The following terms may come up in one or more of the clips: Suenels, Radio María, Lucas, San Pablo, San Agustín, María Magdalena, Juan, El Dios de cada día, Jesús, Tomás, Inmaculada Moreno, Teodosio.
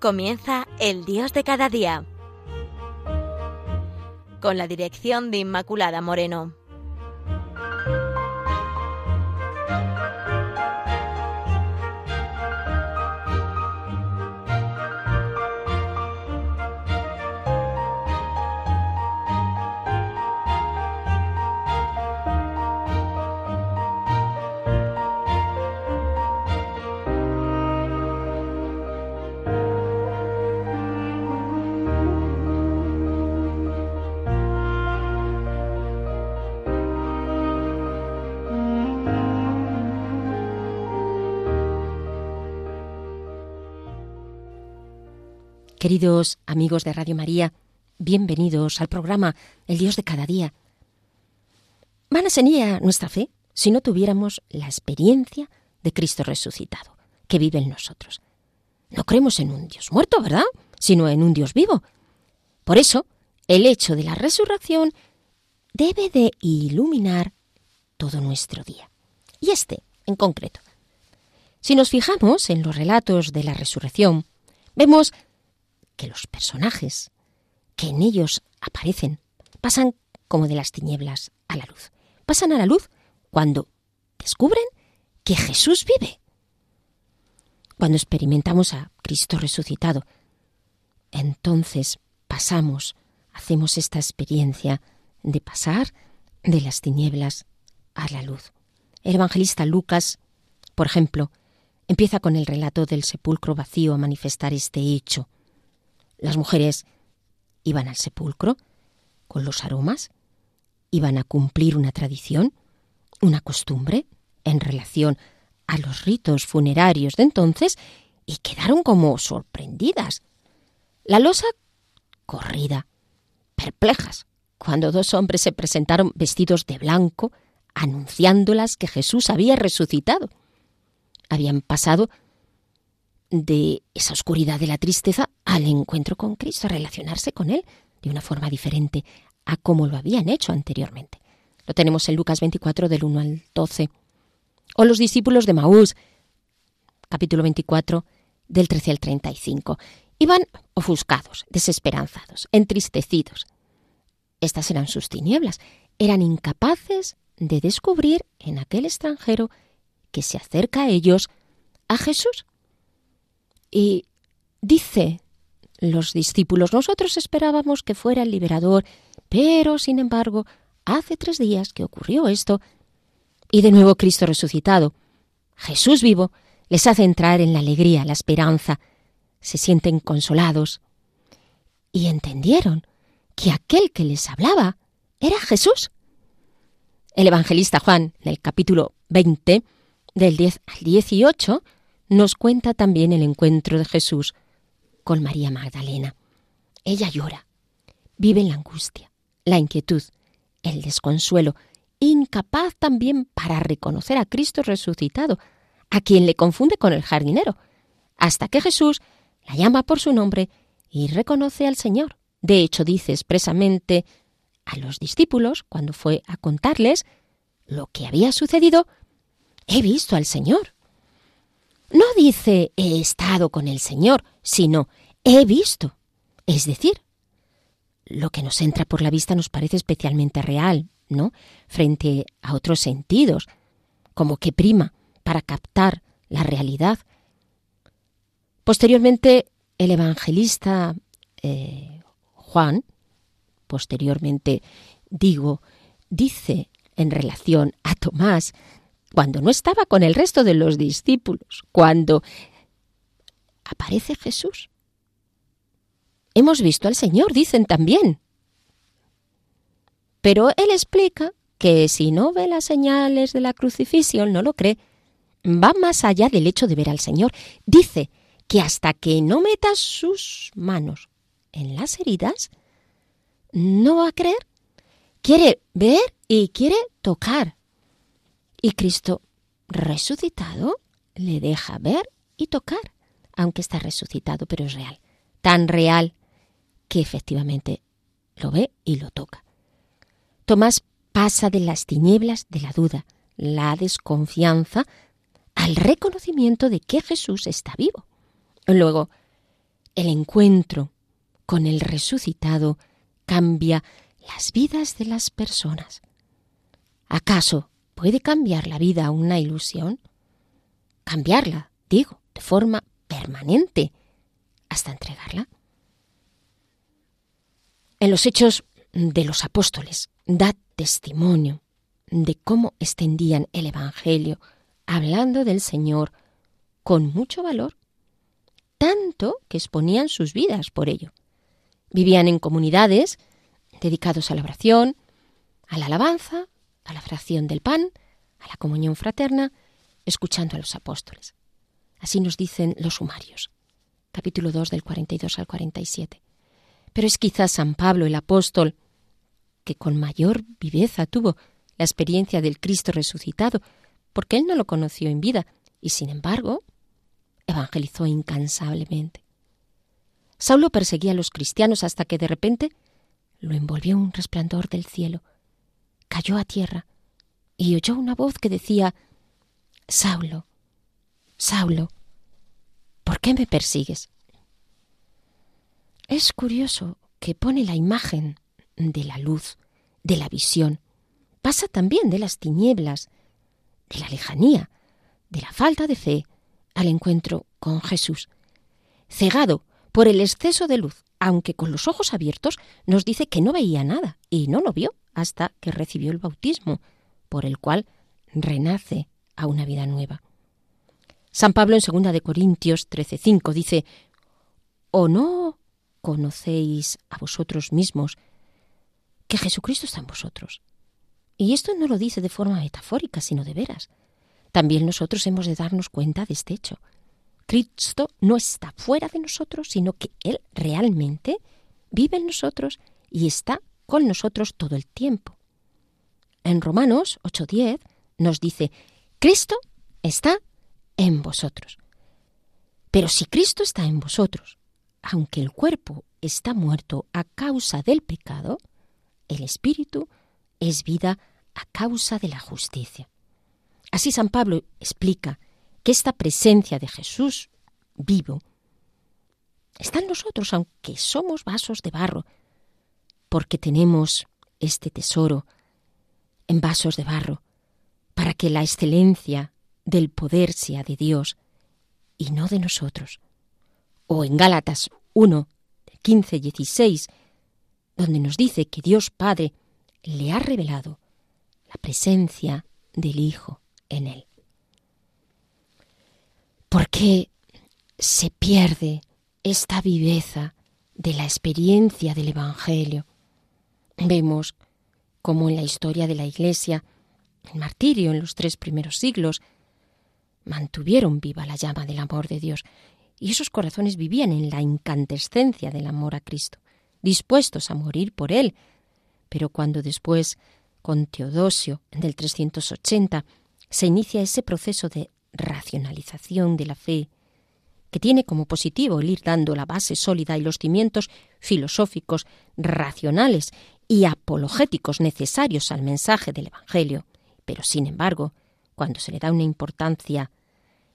Comienza El Dios de cada día, con la dirección de Inmaculada Moreno. Queridos amigos de Radio María, bienvenidos al programa El Dios de cada día. Vana sería nuestra fe si no tuviéramos la experiencia de Cristo resucitado, que vive en nosotros. No creemos en un Dios muerto, ¿verdad?, sino en un Dios vivo. Por eso, el hecho de la resurrección debe de iluminar todo nuestro día, y este en concreto. Si nos fijamos en los relatos de la resurrección, vemos que los personajes que en ellos aparecen pasan como de las tinieblas a la luz. Pasan a la luz cuando descubren que Jesús vive. Cuando experimentamos a Cristo resucitado, entonces pasamos, hacemos esta experiencia de pasar de las tinieblas a la luz. El evangelista Lucas, por ejemplo, empieza con el relato del sepulcro vacío a manifestar este hecho. Las mujeres iban al sepulcro con los aromas, iban a cumplir una tradición, una costumbre en relación a los ritos funerarios de entonces y quedaron como sorprendidas. La losa corrida, perplejas, cuando dos hombres se presentaron vestidos de blanco anunciándolas que Jesús había resucitado. Habían pasado de esa oscuridad de la tristeza al encuentro con Cristo, a relacionarse con Él de una forma diferente a como lo habían hecho anteriormente. Lo tenemos en Lucas 24, del 1 al 12. O los discípulos de Maús, capítulo 24, del 13 al 35. Iban ofuscados, desesperanzados, entristecidos. Estas eran sus tinieblas. Eran incapaces de descubrir en aquel extranjero que se acerca a ellos a Jesús. Y dice los discípulos: nosotros esperábamos que fuera el liberador, pero sin embargo hace 3 días que ocurrió esto. Y de nuevo Cristo resucitado, Jesús vivo, les hace entrar en la alegría, la esperanza. Se sienten consolados y entendieron que aquel que les hablaba era Jesús. El evangelista Juan, en el capítulo 20, del 10 al 18, nos cuenta también el encuentro de Jesús con María Magdalena. Ella llora, vive en la angustia, la inquietud, el desconsuelo, incapaz también para reconocer a Cristo resucitado, a quien le confunde con el jardinero, hasta que Jesús la llama por su nombre y reconoce al Señor. De hecho, dice expresamente a los discípulos, cuando fue a contarles lo que había sucedido: he visto al Señor. No dice he estado con el Señor, sino he visto. Es decir, lo que nos entra por la vista nos parece especialmente real, ¿no?, frente a otros sentidos, como que prima para captar la realidad. Posteriormente, el evangelista Juan, dice en relación a Tomás, cuando no estaba con el resto de los discípulos, cuando aparece Jesús: hemos visto al Señor, dicen también. Pero él explica que si no ve las señales de la crucifixión, no lo cree. Va más allá del hecho de ver al Señor. Dice que hasta que no meta sus manos en las heridas, no va a creer. Quiere ver y quiere tocar. Y Cristo resucitado le deja ver y tocar, aunque está resucitado, pero es real. Tan real que efectivamente lo ve y lo toca. Tomás pasa de las tinieblas de la duda, la desconfianza, al reconocimiento de que Jesús está vivo. Luego, El encuentro con el resucitado cambia las vidas de las personas. ¿Acaso puede cambiar la vida a una ilusión? Cambiarla, digo, de forma permanente, hasta entregarla. En los Hechos de los Apóstoles da testimonio de cómo extendían el Evangelio, hablando del Señor con mucho valor, tanto que exponían sus vidas por ello. Vivían en comunidades dedicados a la oración, a la alabanza, a la fracción del pan, a la comunión fraterna, escuchando a los apóstoles. Así nos dicen los sumarios, capítulo 2 del 42 al 47. Pero es quizás San Pablo el apóstol que con mayor viveza tuvo la experiencia del Cristo resucitado, porque él no lo conoció en vida y, sin embargo, evangelizó incansablemente. Saulo perseguía a los cristianos hasta que de repente lo envolvió un resplandor del cielo. Cayó a tierra y oyó una voz que decía: «Saulo, Saulo, ¿por qué me persigues?». Es curioso que pone la imagen de la luz, de la visión. Pasa también de las tinieblas, de la lejanía, de la falta de fe, al encuentro con Jesús. Cegado por el exceso de luz, aunque con los ojos abiertos, nos dice que no veía nada y no lo vio hasta que recibió el bautismo, por el cual renace a una vida nueva. San Pablo en 2 de Corintios 13:5 dice: «¿O no conocéis a vosotros mismos que Jesucristo está en vosotros?». Y esto no lo dice de forma metafórica, sino de veras. También nosotros hemos de darnos cuenta de este hecho. Cristo no está fuera de nosotros, sino que Él realmente vive en nosotros y está con nosotros todo el tiempo. En Romanos 8:10 nos dice: «Cristo está en vosotros». Pero si Cristo está en vosotros, aunque el cuerpo está muerto a causa del pecado, el espíritu es vida a causa de la justicia. Así San Pablo explica que esta presencia de Jesús vivo está en nosotros, aunque somos vasos de barro, porque tenemos este tesoro en vasos de barro, para que la excelencia del poder sea de Dios y no de nosotros. O en Gálatas 1, 15, 16, donde nos dice que Dios Padre le ha revelado la presencia del Hijo en él. ¿Por qué se pierde esta viveza de la experiencia del Evangelio? Vemos cómo en la historia de la Iglesia, el martirio en los 3 primeros siglos, mantuvieron viva la llama del amor de Dios, y esos corazones vivían en la incandescencia del amor a Cristo, dispuestos a morir por él. Pero cuando después, con Teodosio del 380, se inicia ese proceso de racionalización de la fe, que tiene como positivo el ir dando la base sólida y los cimientos filosóficos, racionales y apologéticos necesarios al mensaje del Evangelio. Pero, sin embargo, cuando se le da una importancia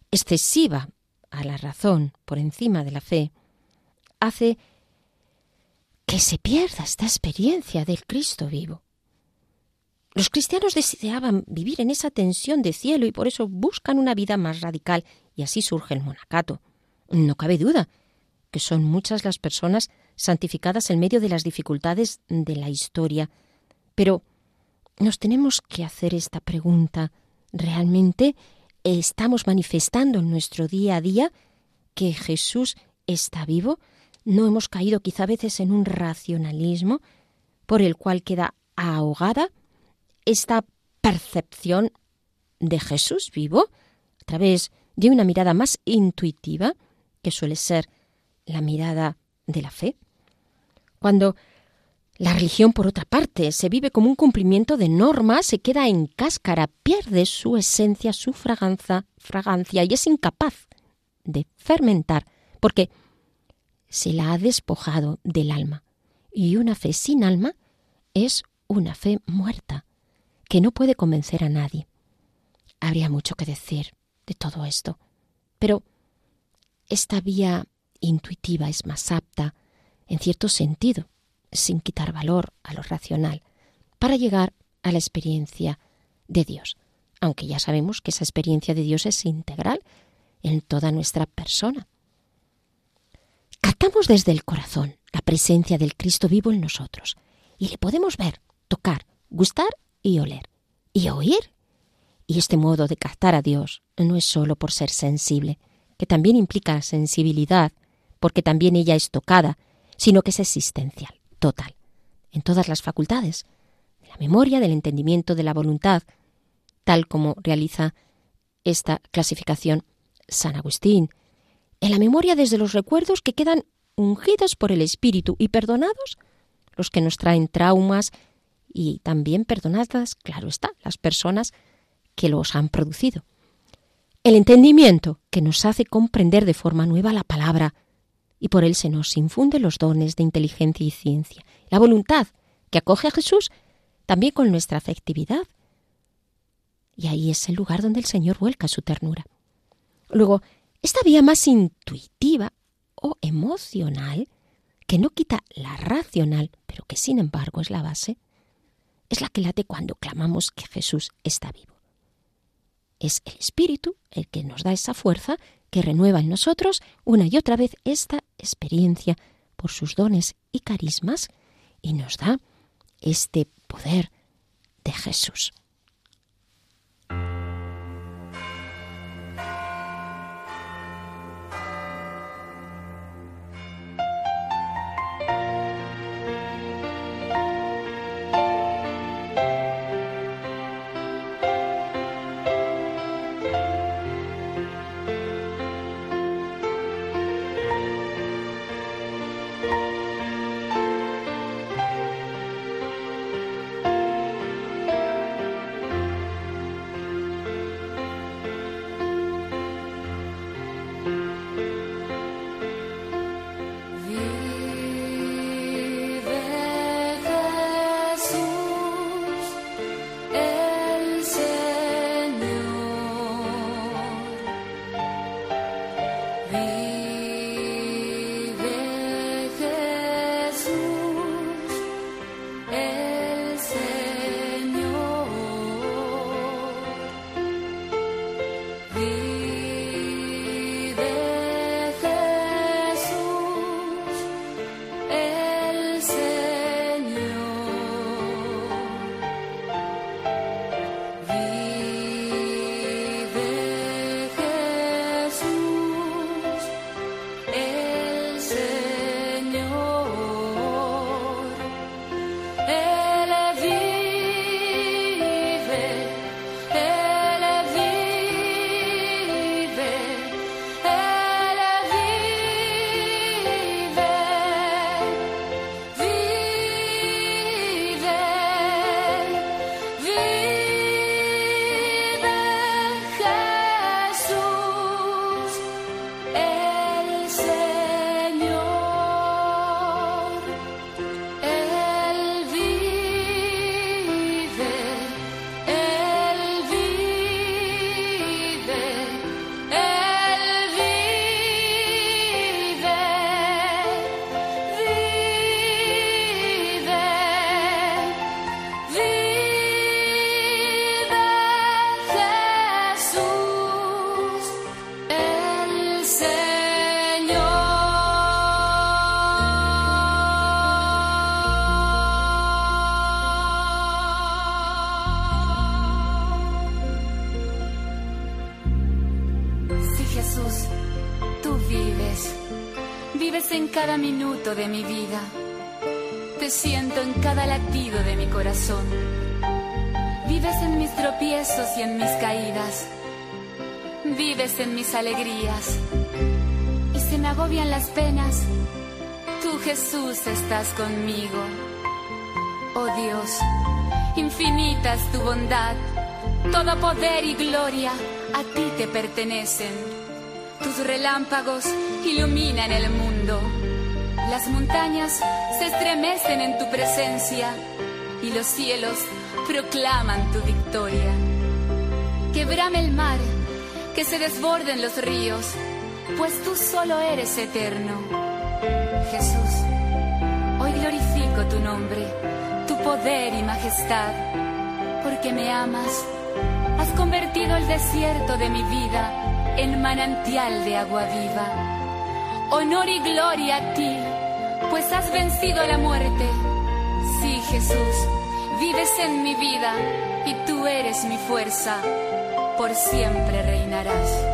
excesiva a la razón por encima de la fe, hace que se pierda esta experiencia del Cristo vivo. Los cristianos deseaban vivir en esa tensión de cielo y por eso buscan una vida más radical, y así surge el monacato. No cabe duda que son muchas las personas santificadas en medio de las dificultades de la historia, pero nos tenemos que hacer esta pregunta: ¿realmente estamos manifestando en nuestro día a día que Jesús está vivo? ¿No hemos caído quizá a veces en un racionalismo por el cual queda ahogada esta percepción de Jesús vivo a través de una mirada más intuitiva, que suele ser la mirada de la fe? Cuando la religión, por otra parte, se vive como un cumplimiento de normas, se queda en cáscara, pierde su esencia, su fragancia, y es incapaz de fermentar, porque se la ha despojado del alma. Y una fe sin alma es una fe muerta, que no puede convencer a nadie. Habría mucho que decir de todo esto, pero esta vía intuitiva es más apta, en cierto sentido, sin quitar valor a lo racional, para llegar a la experiencia de Dios, aunque ya sabemos que esa experiencia de Dios es integral en toda nuestra persona. Captamos desde el corazón la presencia del Cristo vivo en nosotros y le podemos ver, tocar, gustar y oler y oír. Y este modo de captar a Dios no es solo por ser sensible, que también implica sensibilidad, porque también ella es tocada, sino que es existencial, total, en todas las facultades, de la memoria, del entendimiento, de la voluntad, tal como realiza esta clasificación San Agustín, en la memoria desde los recuerdos que quedan ungidos por el Espíritu y perdonados los que nos traen traumas y también perdonadas, claro está, las personas que los han producido. El entendimiento que nos hace comprender de forma nueva la palabra y por él se nos infunden los dones de inteligencia y ciencia. La voluntad que acoge a Jesús también con nuestra afectividad. Y ahí es el lugar donde el Señor vuelca su ternura. Luego, esta vía más intuitiva o emocional, que no quita la racional, pero que sin embargo es la base, es la que late cuando clamamos que Jesús está vivo. Es el Espíritu el que nos da esa fuerza que renueva en nosotros una y otra vez esta experiencia por sus dones y carismas y nos da este poder de Jesús. Cada minuto de mi vida, te siento en cada latido de mi corazón. Vives en mis tropiezos y en mis caídas, vives en mis alegrías, y se me agobian las penas. Tú, Jesús, estás conmigo. Oh Dios, infinita es tu bondad, todo poder y gloria a ti te pertenecen. Tus relámpagos iluminan el mundo. Las montañas se estremecen en tu presencia y los cielos proclaman tu victoria. Que brame el mar, que se desborden los ríos, pues tú solo eres eterno. Jesús, hoy glorifico tu nombre, tu poder y majestad, porque me amas, has convertido el desierto de mi vida en manantial de agua viva. Honor y gloria a ti, pues has vencido a la muerte. Sí, Jesús, vives en mi vida y tú eres mi fuerza, por siempre reinarás.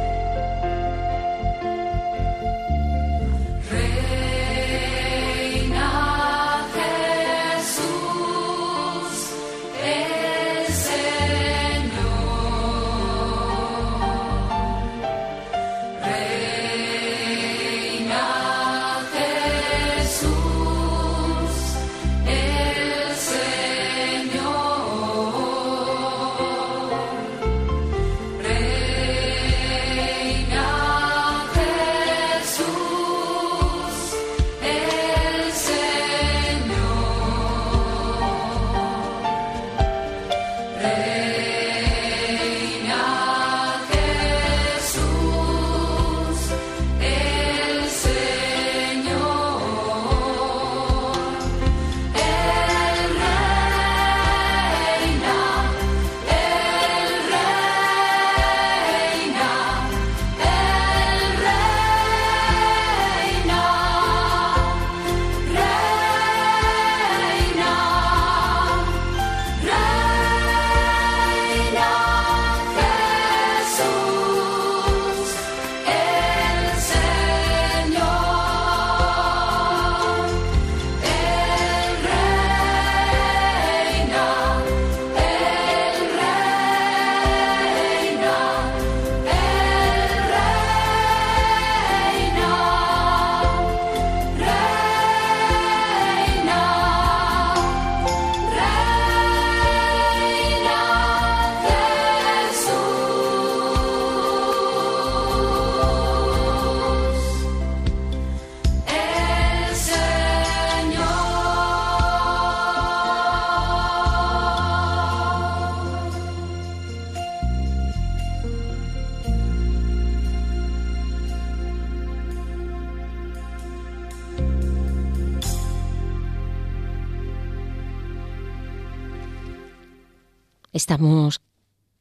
Estamos,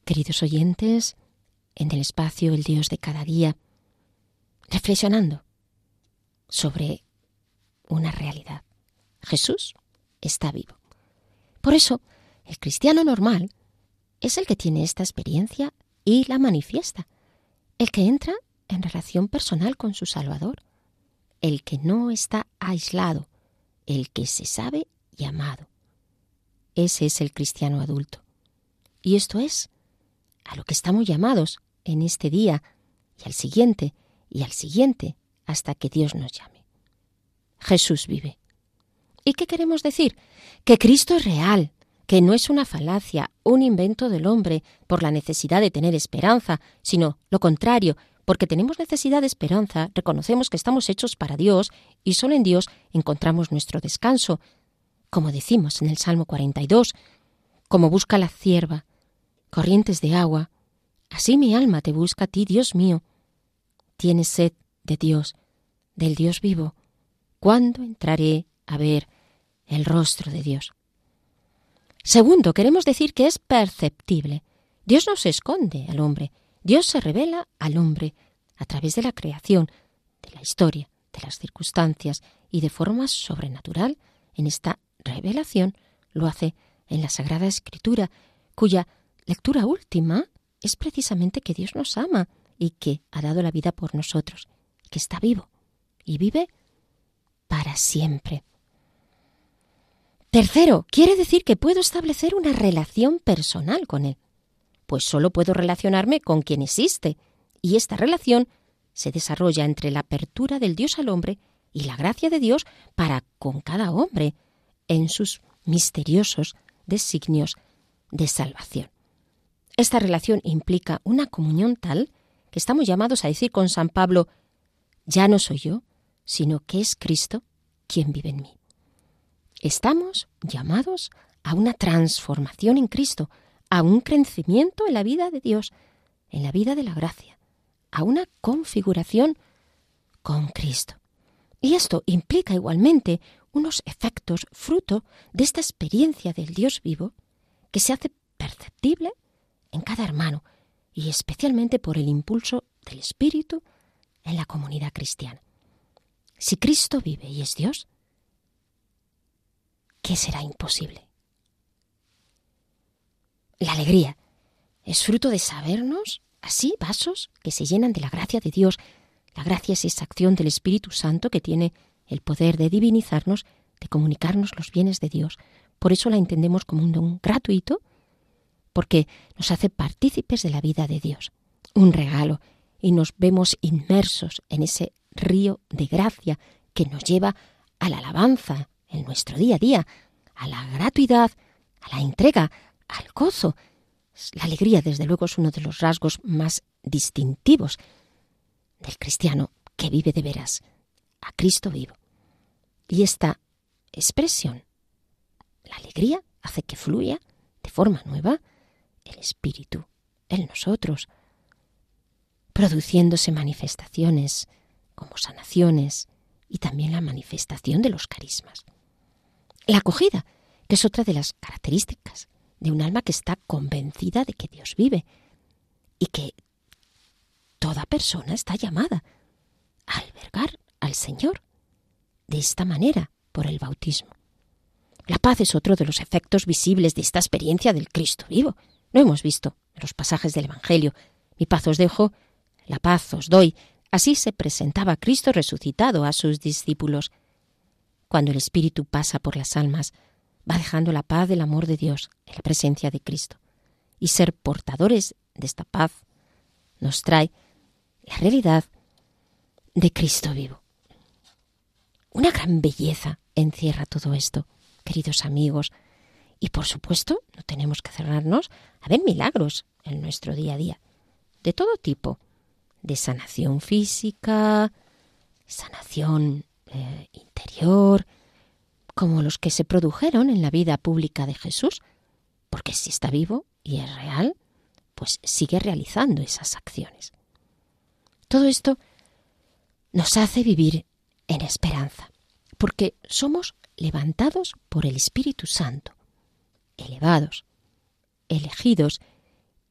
queridos oyentes, en el espacio El Dios de cada día, reflexionando sobre una realidad. Jesús está vivo. Por eso, el cristiano normal es el que tiene esta experiencia y la manifiesta, el que entra en relación personal con su Salvador, el que no está aislado, el que se sabe llamado. Ese es el cristiano adulto. Y esto es a lo que estamos llamados en este día y al siguiente hasta que Dios nos llame. Jesús vive. ¿Y qué queremos decir? Que Cristo es real, que no es una falacia, un invento del hombre por la necesidad de tener esperanza, sino lo contrario, porque tenemos necesidad de esperanza, reconocemos que estamos hechos para Dios y solo en Dios encontramos nuestro descanso. Como decimos en el Salmo 42, como busca la cierva corrientes de agua, así mi alma te busca a ti, Dios mío. Tienes sed de Dios, del Dios vivo. ¿Cuándo entraré a ver el rostro de Dios? Segundo, queremos decir que es perceptible. Dios no se esconde al hombre. Dios se revela al hombre a través de la creación, de la historia, de las circunstancias y de forma sobrenatural. En esta revelación lo hace en la Sagrada Escritura, cuya lectura última es precisamente que Dios nos ama y que ha dado la vida por nosotros, y que está vivo y vive para siempre. Tercero, quiere decir que puedo establecer una relación personal con Él, pues solo puedo relacionarme con quien existe, y esta relación se desarrolla entre la apertura del Dios al hombre y la gracia de Dios para con cada hombre en sus misteriosos designios de salvación. Esta relación implica una comunión tal que estamos llamados a decir con San Pablo: ya no soy yo, sino que es Cristo quien vive en mí. Estamos llamados a una transformación en Cristo, a un crecimiento en la vida de Dios, en la vida de la gracia, a una configuración con Cristo. Y esto implica igualmente unos efectos fruto de esta experiencia del Dios vivo que se hace perceptible en cada hermano y especialmente por el impulso del Espíritu en la comunidad cristiana. Si Cristo vive y es Dios, ¿qué será imposible? La alegría es fruto de sabernos así vasos que se llenan de la gracia de Dios. La gracia es esa acción del Espíritu Santo que tiene el poder de divinizarnos, de comunicarnos los bienes de Dios. Por eso la entendemos como un don gratuito, porque nos hace partícipes de la vida de Dios, un regalo, y nos vemos inmersos en ese río de gracia que nos lleva a la alabanza en nuestro día a día, a la gratuidad, a la entrega, al gozo. La alegría, desde luego, es uno de los rasgos más distintivos del cristiano que vive de veras a Cristo vivo. Y esta expresión, la alegría, hace que fluya de forma nueva el Espíritu en nosotros, produciéndose manifestaciones como sanaciones y también la manifestación de los carismas. La acogida, que es otra de las características de un alma que está convencida de que Dios vive y que toda persona está llamada a albergar al Señor de esta manera por el bautismo. La paz es otro de los efectos visibles de esta experiencia del Cristo vivo. Lo hemos visto en los pasajes del Evangelio. Mi paz os dejo, la paz os doy. Así se presentaba Cristo resucitado a sus discípulos. Cuando el Espíritu pasa por las almas, va dejando la paz del amor de Dios en la presencia de Cristo. Y ser portadores de esta paz nos trae la realidad de Cristo vivo. Una gran belleza encierra todo esto, queridos amigos. Y por supuesto, no tenemos que cerrarnos a ver milagros en nuestro día a día, de todo tipo, de sanación física, sanación interior, como los que se produjeron en la vida pública de Jesús, porque si está vivo y es real, pues sigue realizando esas acciones. Todo esto nos hace vivir en esperanza, porque somos levantados por el Espíritu Santo, elevados, elegidos,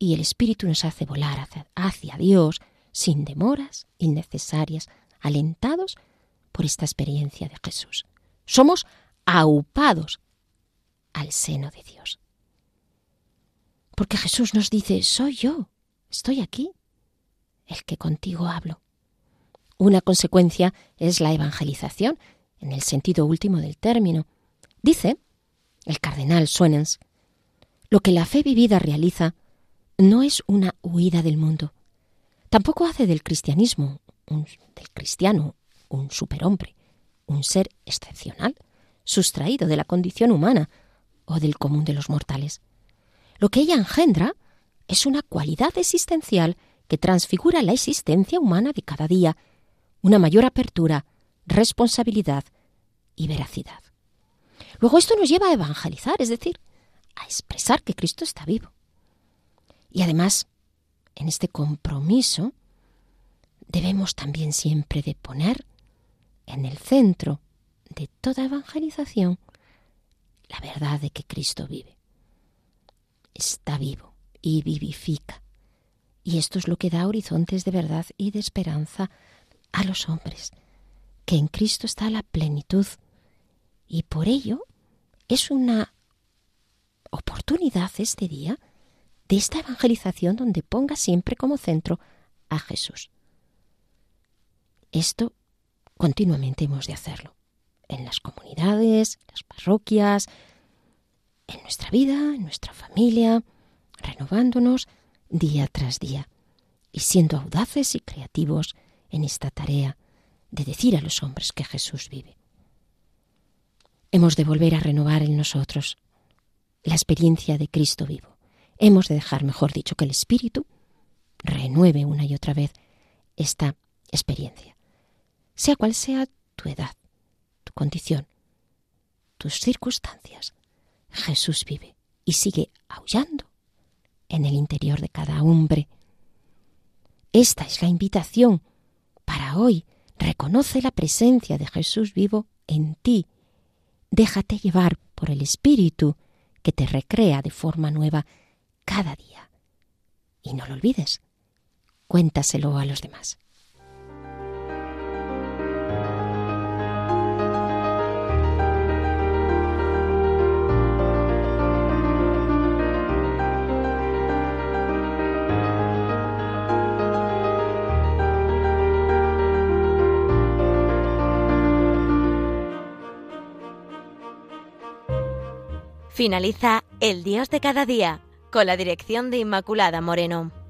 y el Espíritu nos hace volar hacia Dios sin demoras innecesarias, alentados por esta experiencia de Jesús. Somos aupados al seno de Dios. Porque Jesús nos dice, soy yo, estoy aquí, el que contigo hablo. Una consecuencia es la evangelización, en el sentido último del término. Dice el cardenal Suenels, lo que la fe vivida realiza no es una huida del mundo. Tampoco hace del cristiano un superhombre, un ser excepcional, sustraído de la condición humana o del común de los mortales. Lo que ella engendra es una cualidad existencial que transfigura la existencia humana de cada día, una mayor apertura, responsabilidad y veracidad. Luego esto nos lleva a evangelizar, es decir, a expresar que Cristo está vivo. Y además, en este compromiso, debemos también siempre de poner en el centro de toda evangelización la verdad de que Cristo vive. Está vivo y vivifica. Y esto es lo que da horizontes de verdad y de esperanza a los hombres, que en Cristo está la plenitud y por ello es una oportunidad este día de esta evangelización donde ponga siempre como centro a Jesús. Esto continuamente hemos de hacerlo, en las comunidades, las parroquias, en nuestra vida, en nuestra familia, renovándonos día tras día y siendo audaces y creativos en esta tarea de decir a los hombres que Jesús vive. Hemos de volver a renovar en nosotros la experiencia de Cristo vivo. Hemos de dejar, mejor dicho, que el Espíritu renueve una y otra vez esta experiencia. Sea cual sea tu edad, tu condición, tus circunstancias, Jesús vive y sigue aullando en el interior de cada hombre. Esta es la invitación para hoy, Reconoce la presencia de Jesús vivo en ti. Déjate llevar por el Espíritu que te recrea de forma nueva cada día. Y no lo olvides, cuéntaselo a los demás. Finaliza El Dios de cada día, con la dirección de Inmaculada Moreno.